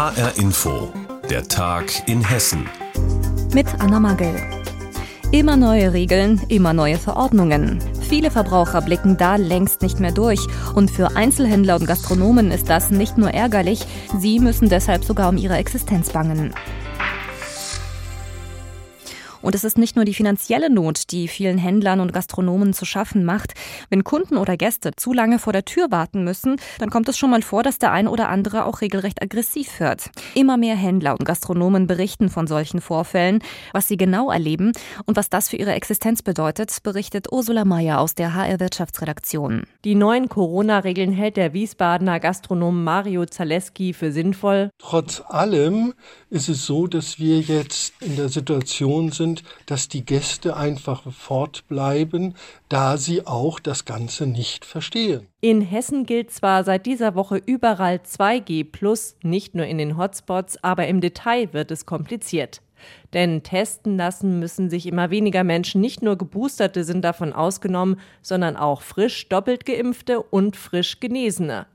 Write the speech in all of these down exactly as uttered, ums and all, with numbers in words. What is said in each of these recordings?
H R Info, der Tag in Hessen. Mit Anna Magel. Immer neue Regeln, immer neue Verordnungen. Viele Verbraucher blicken da längst nicht mehr durch. Und für Einzelhändler und Gastronomen ist das nicht nur ärgerlich, sie müssen deshalb sogar um ihre Existenz bangen. Und es ist nicht nur die finanzielle Not, die vielen Händlern und Gastronomen zu schaffen macht. Wenn Kunden oder Gäste zu lange vor der Tür warten müssen, dann kommt es schon mal vor, dass der ein oder andere auch regelrecht aggressiv wird. Immer mehr Händler und Gastronomen berichten von solchen Vorfällen. Was sie genau erleben und was das für ihre Existenz bedeutet, berichtet Ursula Mayer aus der H R Wirtschaftsredaktion. Die neuen Corona-Regeln hält der Wiesbadener Gastronom Mario Zaleski für sinnvoll. Trotz allem ist es so, dass wir jetzt in der Situation sind, dass die Gäste einfach fortbleiben, da sie auch das Ganze nicht verstehen. In Hessen gilt zwar seit dieser Woche überall zwei G plus, nicht nur in den Hotspots, aber im Detail wird es kompliziert. Denn testen lassen müssen sich immer weniger Menschen. Nicht nur Geboosterte sind davon ausgenommen, sondern auch frisch doppelt Geimpfte und frisch Genesene.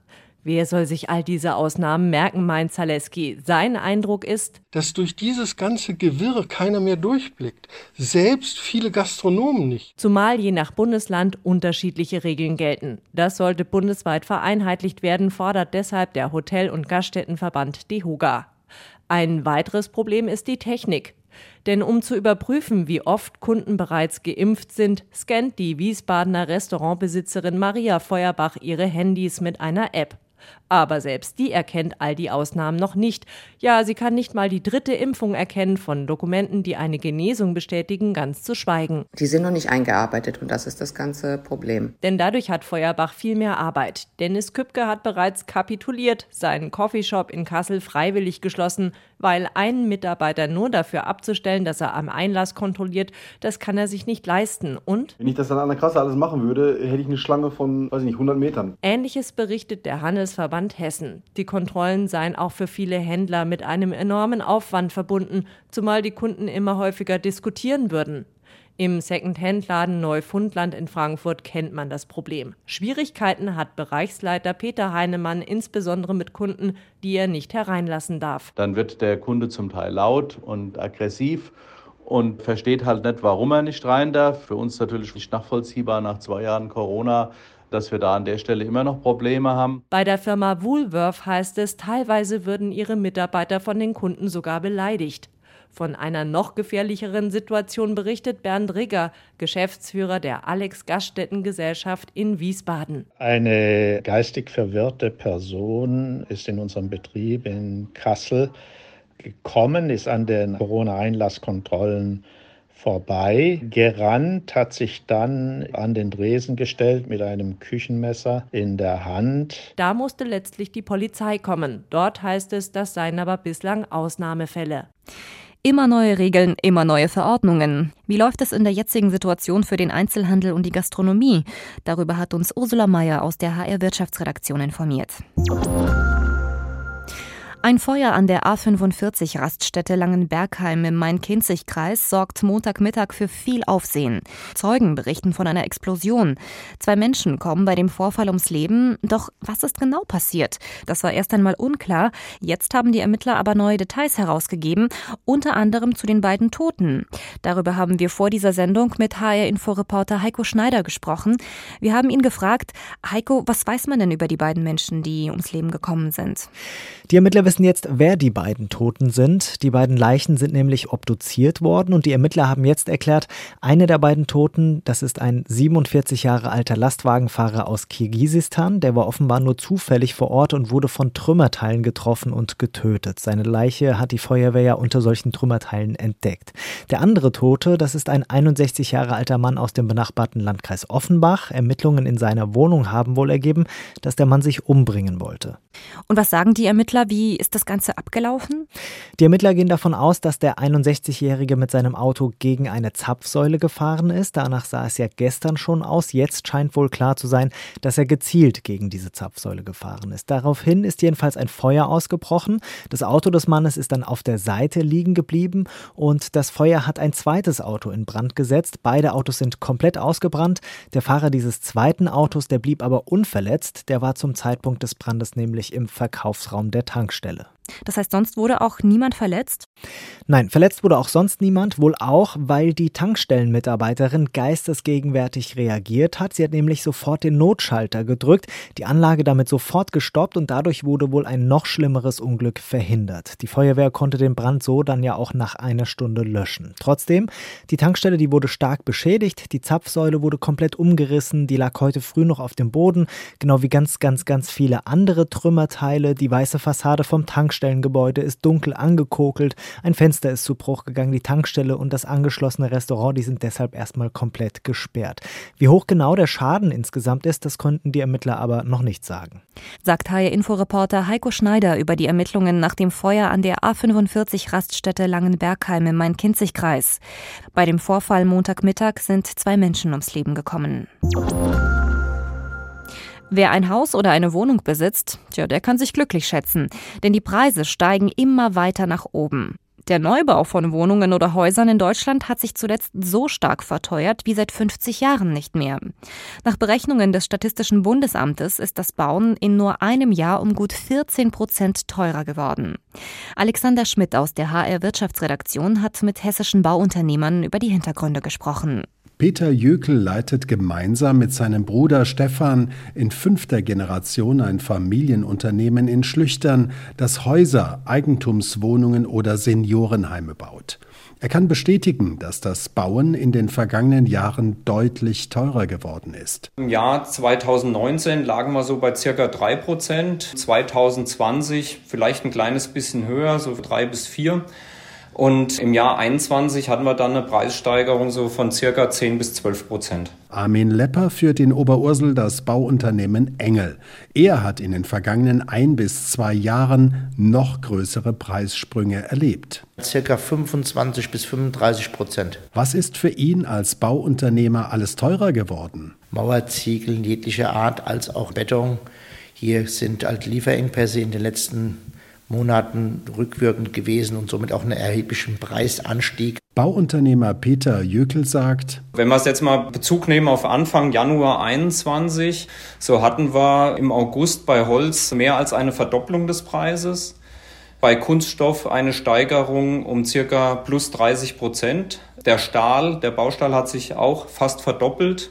Wer soll sich all diese Ausnahmen merken, meint Zaleski? Sein Eindruck ist, dass durch dieses ganze Gewirr keiner mehr durchblickt. Selbst viele Gastronomen nicht. Zumal je nach Bundesland unterschiedliche Regeln gelten. Das sollte bundesweit vereinheitlicht werden, fordert deshalb der Hotel- und Gaststättenverband DEHOGA. Ein weiteres Problem ist die Technik. Denn um zu überprüfen, wie oft Kunden bereits geimpft sind, scannt die Wiesbadener Restaurantbesitzerin Maria Feuerbach ihre Handys mit einer App. Aber selbst die erkennt all die Ausnahmen noch nicht. Ja, sie kann nicht mal die dritte Impfung erkennen, von Dokumenten, die eine Genesung bestätigen, ganz zu schweigen. Die sind noch nicht eingearbeitet und das ist das ganze Problem. Denn dadurch hat Feuerbach viel mehr Arbeit. Dennis Küpke hat bereits kapituliert, seinen Coffeeshop in Kassel freiwillig geschlossen, weil einen Mitarbeiter nur dafür abzustellen, dass er am Einlass kontrolliert, das kann er sich nicht leisten. Und wenn ich das dann an der Kasse alles machen würde, hätte ich eine Schlange von, weiß ich nicht, hundert Metern. Ähnliches berichtet der Handelsverband Hessen. Die Kontrollen seien auch für viele Händler mit einem enormen Aufwand verbunden, zumal die Kunden immer häufiger diskutieren würden. Im Second-Hand-Laden Neufundland in Frankfurt kennt man das Problem. Schwierigkeiten hat Bereichsleiter Peter Heinemann insbesondere mit Kunden, die er nicht hereinlassen darf. Dann wird der Kunde zum Teil laut und aggressiv und versteht halt nicht, warum er nicht rein darf. Für uns natürlich nicht nachvollziehbar nach zwei Jahren Corona, dass wir da an der Stelle immer noch Probleme haben. Bei der Firma Woolworth heißt es, teilweise würden ihre Mitarbeiter von den Kunden sogar beleidigt. Von einer noch gefährlicheren Situation berichtet Bernd Rigger, Geschäftsführer der Alex-Gaststätten-Gesellschaft in Wiesbaden. Eine geistig verwirrte Person ist in unserem Betrieb in Kassel gekommen, ist an den Corona-Einlasskontrollen vorbei gerannt, hat sich dann an den Dresen gestellt mit einem Küchenmesser in der Hand. Da musste letztlich die Polizei kommen. Dort heißt es, das seien aber bislang Ausnahmefälle. Immer neue Regeln, immer neue Verordnungen. Wie läuft es in der jetzigen Situation für den Einzelhandel und die Gastronomie? Darüber hat uns Ursula Mayer aus der H R Wirtschaftsredaktion informiert. Ein Feuer an der A fünfundvierzig-Raststätte Langenbergheim im Main-Kinzig-Kreis sorgt Montagmittag für viel Aufsehen. Zeugen berichten von einer Explosion. Zwei Menschen kommen bei dem Vorfall ums Leben. Doch was ist genau passiert? Das war erst einmal unklar. Jetzt haben die Ermittler aber neue Details herausgegeben, unter anderem zu den beiden Toten. Darüber haben wir vor dieser Sendung mit H R-Info-Reporter Heiko Schneider gesprochen. Wir haben ihn gefragt, Heiko, was weiß man denn über die beiden Menschen, die ums Leben gekommen sind? Die Ermittler wissen jetzt, wer die beiden Toten sind. Die beiden Leichen sind nämlich obduziert worden und die Ermittler haben jetzt erklärt, eine der beiden Toten, das ist ein siebenundvierzig Jahre alter Lastwagenfahrer aus Kirgisistan, der war offenbar nur zufällig vor Ort und wurde von Trümmerteilen getroffen und getötet. Seine Leiche hat die Feuerwehr ja unter solchen Trümmerteilen entdeckt. Der andere Tote, das ist ein einundsechzig Jahre alter Mann aus dem benachbarten Landkreis Offenbach. Ermittlungen in seiner Wohnung haben wohl ergeben, dass der Mann sich umbringen wollte. Und was sagen die Ermittler, wie ist das Ganze abgelaufen? Die Ermittler gehen davon aus, dass der einundsechzigjährige mit seinem Auto gegen eine Zapfsäule gefahren ist. Danach sah es ja gestern schon aus. Jetzt scheint wohl klar zu sein, dass er gezielt gegen diese Zapfsäule gefahren ist. Daraufhin ist jedenfalls ein Feuer ausgebrochen. Das Auto des Mannes ist dann auf der Seite liegen geblieben und das Feuer hat ein zweites Auto in Brand gesetzt. Beide Autos sind komplett ausgebrannt. Der Fahrer dieses zweiten Autos, der blieb aber unverletzt. Der war zum Zeitpunkt des Brandes nämlich im Verkaufsraum der Tankstelle. Das heißt, sonst wurde auch niemand verletzt? Nein, verletzt wurde auch sonst niemand, wohl auch, weil die Tankstellenmitarbeiterin geistesgegenwärtig reagiert hat. Sie hat nämlich sofort den Notschalter gedrückt, die Anlage damit sofort gestoppt und dadurch wurde wohl ein noch schlimmeres Unglück verhindert. Die Feuerwehr konnte den Brand so dann ja auch nach einer Stunde löschen. Trotzdem, die Tankstelle, die wurde stark beschädigt, die Zapfsäule wurde komplett umgerissen, die lag heute früh noch auf dem Boden, genau wie ganz, ganz, ganz viele andere Trümmerteile. Die weiße Fassade vom Tankstellengebäude ist dunkel angekokelt, ein Fenster ist zu Bruch gegangen, die Tankstelle und das angeschlossene Restaurant, die sind deshalb erstmal komplett gesperrt. Wie hoch genau der Schaden insgesamt ist, das konnten die Ermittler aber noch nicht sagen. Sagt H R Info-Reporter Heiko Schneider über die Ermittlungen nach dem Feuer an der A fünfundvierzig-Raststätte Langenbergheim im Main-Kinzig-Kreis. Bei dem Vorfall Montagmittag sind zwei Menschen ums Leben gekommen. Wer ein Haus oder eine Wohnung besitzt, tja, der kann sich glücklich schätzen, denn die Preise steigen immer weiter nach oben. Der Neubau von Wohnungen oder Häusern in Deutschland hat sich zuletzt so stark verteuert wie seit fünfzig Jahren nicht mehr. Nach Berechnungen des Statistischen Bundesamtes ist das Bauen in nur einem Jahr um gut vierzehn Prozent teurer geworden. Alexander Schmidt aus der H R Wirtschaftsredaktion hat mit hessischen Bauunternehmern über die Hintergründe gesprochen. Peter Jökel leitet gemeinsam mit seinem Bruder Stefan in fünfter Generation ein Familienunternehmen in Schlüchtern, das Häuser, Eigentumswohnungen oder Seniorenheime baut. Er kann bestätigen, dass das Bauen in den vergangenen Jahren deutlich teurer geworden ist. Im Jahr zweitausendneunzehn lagen wir so bei ca. drei Prozent, zweitausendzwanzig vielleicht ein kleines bisschen höher, so drei bis vier. Und im Jahr einundzwanzig hatten wir dann eine Preissteigerung so von ca. zehn bis zwölf Prozent. Armin Lepper führt in Oberursel das Bauunternehmen Engel. Er hat in den vergangenen ein bis zwei Jahren noch größere Preissprünge erlebt. Circa fünfundzwanzig bis fünfunddreißig Prozent. Was ist für ihn als Bauunternehmer alles teurer geworden? Mauerziegel jeglicher Art als auch Beton. Hier sind halt Lieferengpässe in den letzten Monaten rückwirkend gewesen und somit auch einen erheblichen Preisanstieg. Bauunternehmer Peter Jökel sagt: Wenn wir es jetzt mal Bezug nehmen auf Anfang Januar einundzwanzig, so hatten wir im August bei Holz mehr als eine Verdopplung des Preises, bei Kunststoff eine Steigerung um circa plus dreißig Prozent. Der Stahl, der Baustahl hat sich auch fast verdoppelt.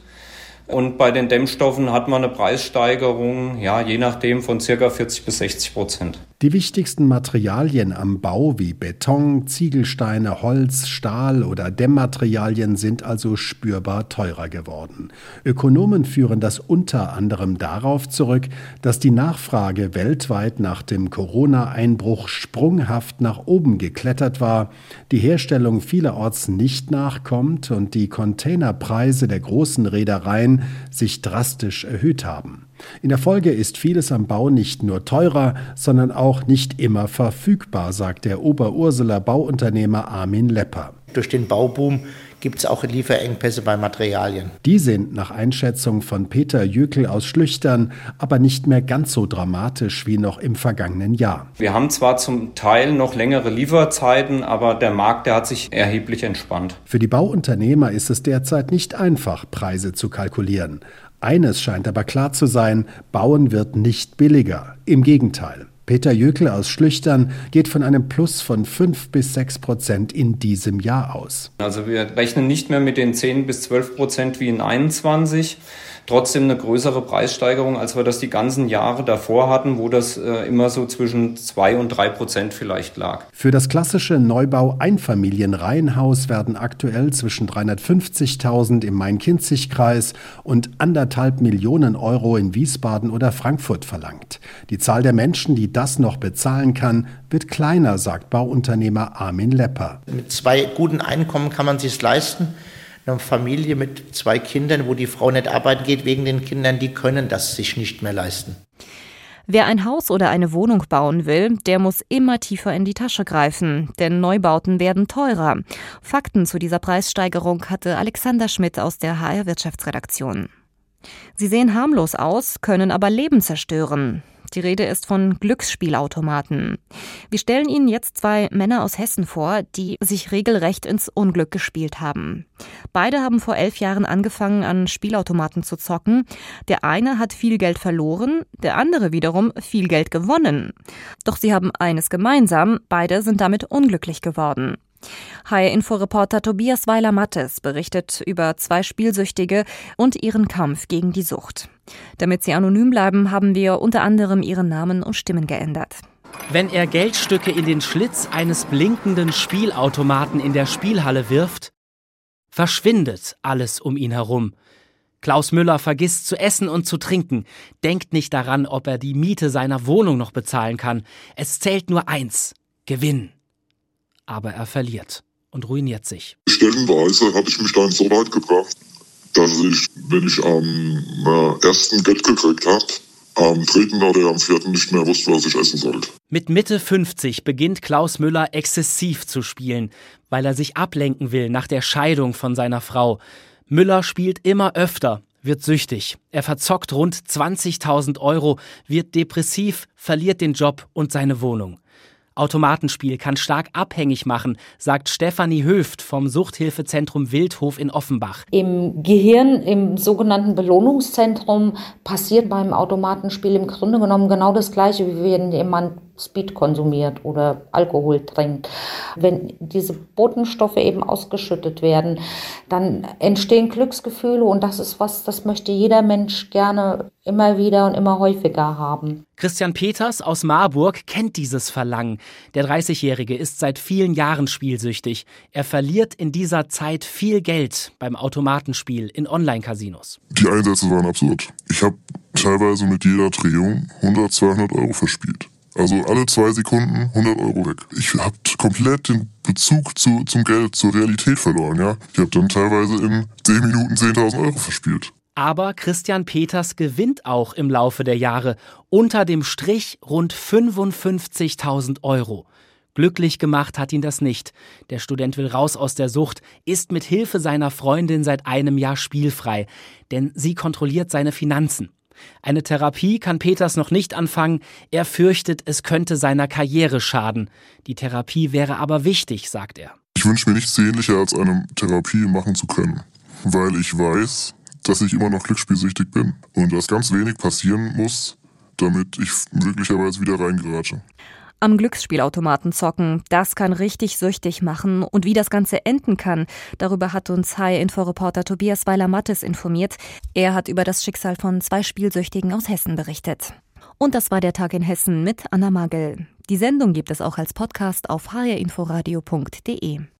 Und bei den Dämmstoffen hat man eine Preissteigerung, ja, je nachdem von ca. vierzig bis sechzig Prozent. Die wichtigsten Materialien am Bau wie Beton, Ziegelsteine, Holz, Stahl oder Dämmmaterialien sind also spürbar teurer geworden. Ökonomen führen das unter anderem darauf zurück, dass die Nachfrage weltweit nach dem Corona-Einbruch sprunghaft nach oben geklettert war, die Herstellung vielerorts nicht nachkommt und die Containerpreise der großen Reedereien sich drastisch erhöht haben. In der Folge ist vieles am Bau nicht nur teurer, sondern auch nicht immer verfügbar, sagt der Oberurseler Bauunternehmer Armin Lepper. Durch den Bauboom gibt es auch Lieferengpässe bei Materialien. Die sind nach Einschätzung von Peter Jökel aus Schlüchtern aber nicht mehr ganz so dramatisch wie noch im vergangenen Jahr. Wir haben zwar zum Teil noch längere Lieferzeiten, aber der Markt, der hat sich erheblich entspannt. Für die Bauunternehmer ist es derzeit nicht einfach, Preise zu kalkulieren. Eines scheint aber klar zu sein: Bauen wird nicht billiger. Im Gegenteil. Peter Jökel aus Schlüchtern geht von einem Plus von fünf bis sechs Prozent in diesem Jahr aus. Also wir rechnen nicht mehr mit den zehn bis zwölf Prozent wie in einundzwanzig. Trotzdem eine größere Preissteigerung, als wir das die ganzen Jahre davor hatten, wo das äh, immer so zwischen zwei und drei Prozent vielleicht lag. Für das klassische Neubau-Einfamilien-Reihenhaus werden aktuell zwischen dreihundertfünfzigtausend im Main-Kinzig-Kreis und anderthalb Millionen Euro in Wiesbaden oder Frankfurt verlangt. Die Zahl der Menschen, die das noch bezahlen kann, wird kleiner, sagt Bauunternehmer Armin Lepper. Mit zwei guten Einkommen kann man sich's leisten. Eine Familie mit zwei Kindern, wo die Frau nicht arbeiten geht wegen den Kindern, die können das sich nicht mehr leisten. Wer ein Haus oder eine Wohnung bauen will, der muss immer tiefer in die Tasche greifen, denn Neubauten werden teurer. Fakten zu dieser Preissteigerung hatte Alexander Schmidt aus der H R Wirtschaftsredaktion. Sie sehen harmlos aus, können aber Leben zerstören. Die Rede ist von Glücksspielautomaten. Wir stellen Ihnen jetzt zwei Männer aus Hessen vor, die sich regelrecht ins Unglück gespielt haben. Beide haben vor elf Jahren angefangen, an Spielautomaten zu zocken. Der eine hat viel Geld verloren, der andere wiederum viel Geld gewonnen. Doch sie haben eines gemeinsam, beide sind damit unglücklich geworden. H R Info-Reporter Tobias Weiler-Mattes berichtet über zwei Spielsüchtige und ihren Kampf gegen die Sucht. Damit sie anonym bleiben, haben wir unter anderem ihren Namen und Stimmen geändert. Wenn er Geldstücke in den Schlitz eines blinkenden Spielautomaten in der Spielhalle wirft, verschwindet alles um ihn herum. Klaus Müller vergisst zu essen und zu trinken, denkt nicht daran, ob er die Miete seiner Wohnung noch bezahlen kann. Es zählt nur eins: Gewinn. Aber er verliert und ruiniert sich. Stellenweise habe ich mich dann so weit gebracht, dass ich, wenn ich am ersten Geld gekriegt habe, am dritten oder am vierten nicht mehr wusste, was ich essen sollte. Mit Mitte fünfzig beginnt Klaus Müller exzessiv zu spielen, weil er sich ablenken will nach der Scheidung von seiner Frau. Müller spielt immer öfter, wird süchtig. Er verzockt rund zwanzigtausend Euro, wird depressiv, verliert den Job und seine Wohnung. Automatenspiel kann stark abhängig machen, sagt Stefanie Höft vom Suchthilfezentrum Wildhof in Offenbach. Im Gehirn, im sogenannten Belohnungszentrum, passiert beim Automatenspiel im Grunde genommen genau das Gleiche, wie wenn jemand Speed konsumiert oder Alkohol trinkt. Wenn diese Botenstoffe eben ausgeschüttet werden, dann entstehen Glücksgefühle und das ist was, das möchte jeder Mensch gerne immer wieder und immer häufiger haben. Christian Peters aus Marburg kennt dieses Verlangen. Der dreißigjährige ist seit vielen Jahren spielsüchtig. Er verliert in dieser Zeit viel Geld beim Automatenspiel in Online-Casinos. Die Einsätze waren absurd. Ich habe teilweise mit jeder Drehung hundert, zweihundert Euro verspielt. Also alle zwei Sekunden hundert Euro weg. Ich habe komplett den Bezug zu, zum Geld, zur Realität verloren. Ja? Ich habe dann teilweise in zehn Minuten zehntausend Euro verspielt. Aber Christian Peters gewinnt auch im Laufe der Jahre. Unter dem Strich rund fünfundfünfzigtausend Euro. Glücklich gemacht hat ihn das nicht. Der Student will raus aus der Sucht, ist mit Hilfe seiner Freundin seit einem Jahr spielfrei. Denn sie kontrolliert seine Finanzen. Eine Therapie kann Peters noch nicht anfangen. Er fürchtet, es könnte seiner Karriere schaden. Die Therapie wäre aber wichtig, sagt er. Ich wünsche mir nichts sehnlicher, als eine Therapie machen zu können. Weil ich weiß, dass ich immer noch glücksspielsüchtig bin. Und dass ganz wenig passieren muss, damit ich möglicherweise wieder reingeratsche. Am Glücksspielautomaten zocken, das kann richtig süchtig machen. Und wie das Ganze enden kann, darüber hat uns H R-Info-Reporter Tobias Weiler-Mattes informiert. Er hat über das Schicksal von zwei Spielsüchtigen aus Hessen berichtet. Und das war der Tag in Hessen mit Anna Magel. Die Sendung gibt es auch als Podcast auf h r info radio punkt d e.